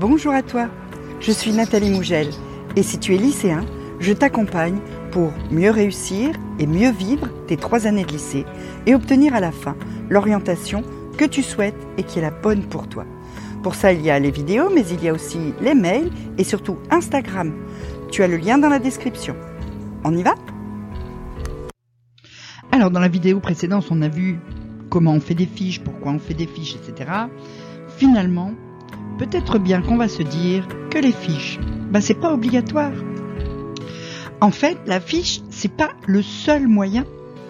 Bonjour à toi, je suis Nathalie Mougel et si tu es lycéen, je t'accompagne pour mieux réussir et mieux vivre tes 3 années de lycée et obtenir à la fin l'orientation que tu souhaites et qui est la bonne pour toi. Pour ça, il y a les vidéos, mais il y a aussi les mails et surtout Instagram. Tu as le lien dans la description. On y va ? Alors, dans la vidéo précédente, on a vu comment on fait des fiches, pourquoi on fait des fiches, etc. Finalement, peut-être bien qu'on va se dire que les fiches, c'est pas obligatoire. En fait, la fiche, c'est pas le seul moyen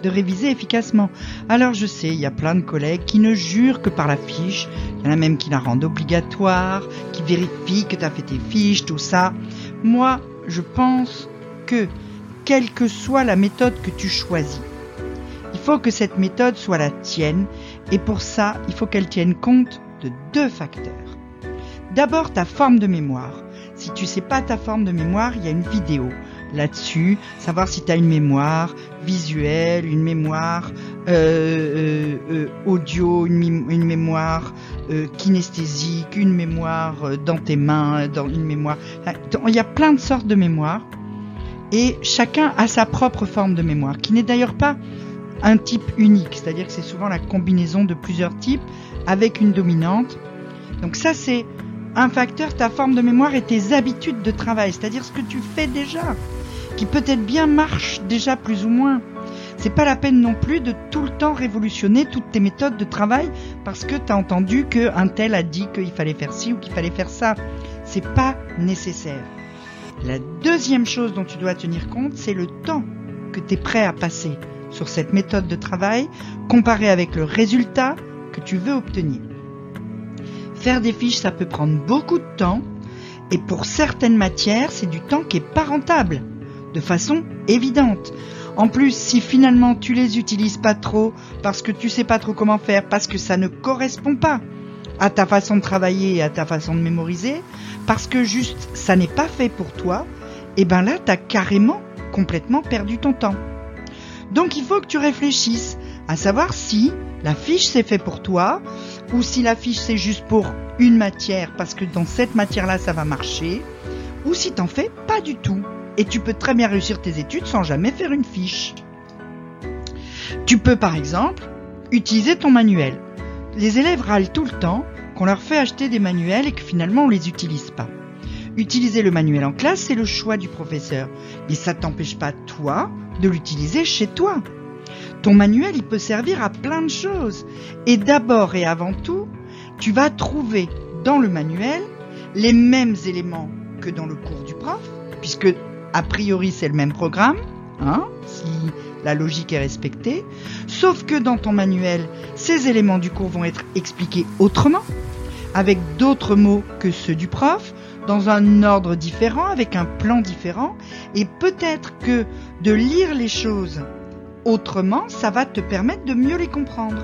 de réviser efficacement. Alors je sais, il y a plein de collègues qui ne jurent que par la fiche. Il y en a même qui la rendent obligatoire, qui vérifient que tu as fait tes fiches, tout ça. Moi, je pense que, quelle que soit la méthode que tu choisis, il faut que cette méthode soit la tienne. Et pour ça, il faut qu'elle tienne compte de 2 facteurs. D'abord, ta forme de mémoire. Si tu ne sais pas ta forme de mémoire, il y a une vidéo là-dessus, savoir si tu as une mémoire visuelle, une mémoire audio, une mémoire kinesthésique, une mémoire dans tes mains, dans une mémoire. Il y a plein de sortes de mémoires et chacun a sa propre forme de mémoire qui n'est d'ailleurs pas un type unique, c'est-à-dire que c'est souvent la combinaison de plusieurs types avec une dominante. Donc ça, c'est un facteur, ta forme de mémoire et tes habitudes de travail, c'est-à-dire ce que tu fais déjà, qui peut-être bien marche déjà plus ou moins. C'est pas la peine non plus de tout le temps révolutionner toutes tes méthodes de travail parce que t'as entendu qu'un tel a dit qu'il fallait faire ci ou qu'il fallait faire ça. C'est pas nécessaire. La deuxième chose dont tu dois tenir compte, c'est le temps que t'es prêt à passer sur cette méthode de travail comparé avec le résultat que tu veux obtenir. Faire des fiches, ça peut prendre beaucoup de temps et pour certaines matières, c'est du temps qui n'est pas rentable, de façon évidente. En plus, si finalement tu les utilises pas trop parce que tu sais pas trop comment faire, parce que ça ne correspond pas à ta façon de travailler et à ta façon de mémoriser, parce que juste ça n'est pas fait pour toi, et ben là, tu as carrément complètement perdu ton temps. Donc il faut que tu réfléchisses à savoir si la fiche c'est fait pour toi, ou si la fiche c'est juste pour une matière parce que dans cette matière-là ça va marcher, ou si t'en fais pas du tout et tu peux très bien réussir tes études sans jamais faire une fiche. Tu peux par exemple utiliser ton manuel. Les élèves râlent tout le temps qu'on leur fait acheter des manuels et que finalement on les utilise pas. Utiliser le manuel en classe, c'est le choix du professeur, mais ça t'empêche pas toi de l'utiliser chez toi. Ton manuel, il peut servir à plein de choses. Et d'abord et avant tout, tu vas trouver dans le manuel les mêmes éléments que dans le cours du prof, puisque a priori c'est le même programme, si la logique est respectée, sauf que dans ton manuel, ces éléments du cours vont être expliqués autrement, avec d'autres mots que ceux du prof, dans un ordre différent, avec un plan différent, et peut-être que de lire les choses autrement, ça va te permettre de mieux les comprendre.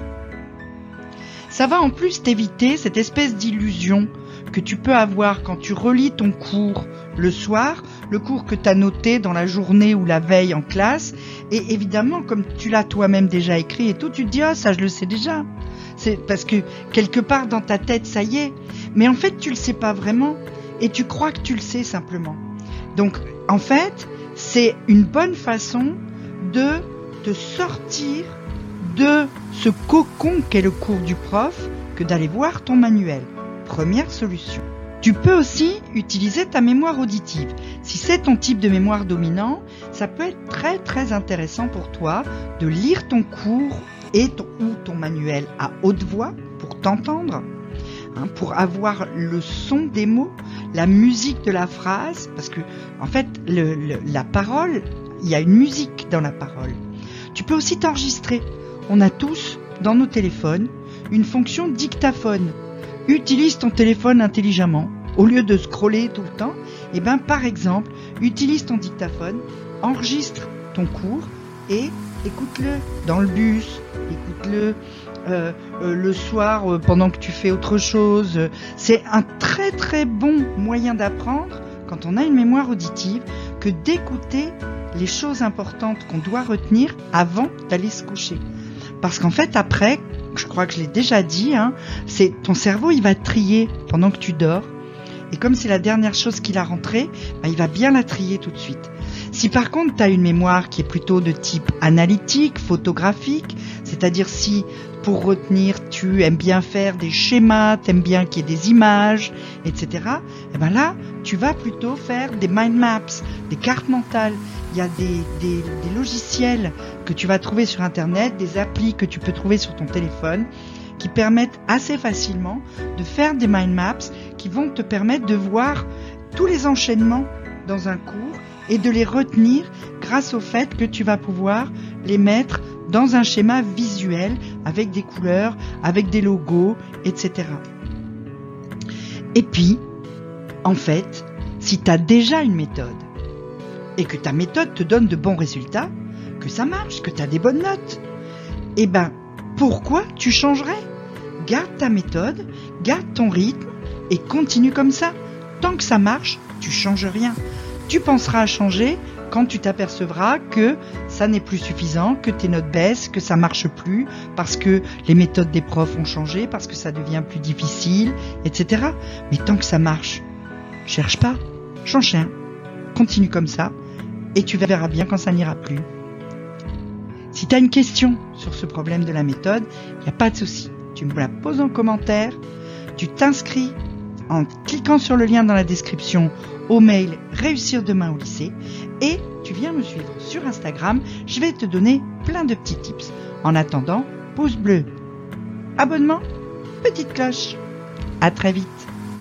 Ça va en plus t'éviter cette espèce d'illusion que tu peux avoir quand tu relis ton cours le soir, le cours que tu as noté dans la journée ou la veille en classe, et évidemment, comme tu l'as toi-même déjà écrit et tout, tu te dis « Ah, ça je le sais déjà ». C'est parce que quelque part dans ta tête, ça y est. Mais en fait, tu le sais pas vraiment et tu crois que tu le sais simplement. Donc, en fait, c'est une bonne façon de te sortir de ce cocon qu'est le cours du prof que d'aller voir ton manuel. Première solution. Tu peux aussi utiliser ta mémoire auditive. Si c'est ton type de mémoire dominant, ça peut être très très intéressant pour toi de lire ton cours et ton manuel à haute voix pour t'entendre, pour avoir le son des mots, la musique de la phrase, parce que en fait la parole, il y a une musique dans la parole. Tu peux aussi t'enregistrer. On a tous, dans nos téléphones, une fonction dictaphone. Utilise ton téléphone intelligemment. Au lieu de scroller tout le temps, par exemple, utilise ton dictaphone, enregistre ton cours et écoute-le dans le bus, écoute-le le soir pendant que tu fais autre chose. C'est un très très bon moyen d'apprendre quand on a une mémoire auditive que d'écouter les choses importantes qu'on doit retenir avant d'aller se coucher. Parce qu'en fait, après, je crois que je l'ai déjà dit, c'est ton cerveau, il va trier pendant que tu dors. Et comme c'est la dernière chose qu'il a rentrée, bah, il va bien la trier tout de suite. Si par contre, tu as une mémoire qui est plutôt de type analytique, photographique, c'est-à-dire si pour retenir, tu aimes bien faire des schémas, tu aimes bien qu'il y ait des images, etc., et bien là, tu vas plutôt faire des mind maps, des cartes mentales. Il y a des logiciels que tu vas trouver sur Internet, des applis que tu peux trouver sur ton téléphone, qui permettent assez facilement de faire des mind maps qui vont te permettre de voir tous les enchaînements dans un cours et de les retenir grâce au fait que tu vas pouvoir les mettre dans un schéma visuel avec des couleurs, avec des logos, etc. Et puis, en fait, si tu as déjà une méthode et que ta méthode te donne de bons résultats, que ça marche, que tu as des bonnes notes, eh ben, pourquoi tu changerais? Garde ta méthode, garde ton rythme et continue comme ça. Tant que ça marche, tu changes rien. Tu penseras à changer quand tu t'apercevras que ça n'est plus suffisant, que tes notes baissent, que ça marche plus, parce que les méthodes des profs ont changé, parce que ça devient plus difficile, etc. Mais tant que ça marche, cherche pas, change rien, continue comme ça et tu verras bien quand ça n'ira plus. Si tu as une question sur ce problème de la méthode, il n'y a pas de souci. Tu me la poses en commentaire, tu t'inscris en cliquant sur le lien dans la description au mail « Réussir demain au lycée » et tu viens me suivre sur Instagram. Je vais te donner plein de petits tips. En attendant, pouce bleu, abonnement, petite cloche. À très vite.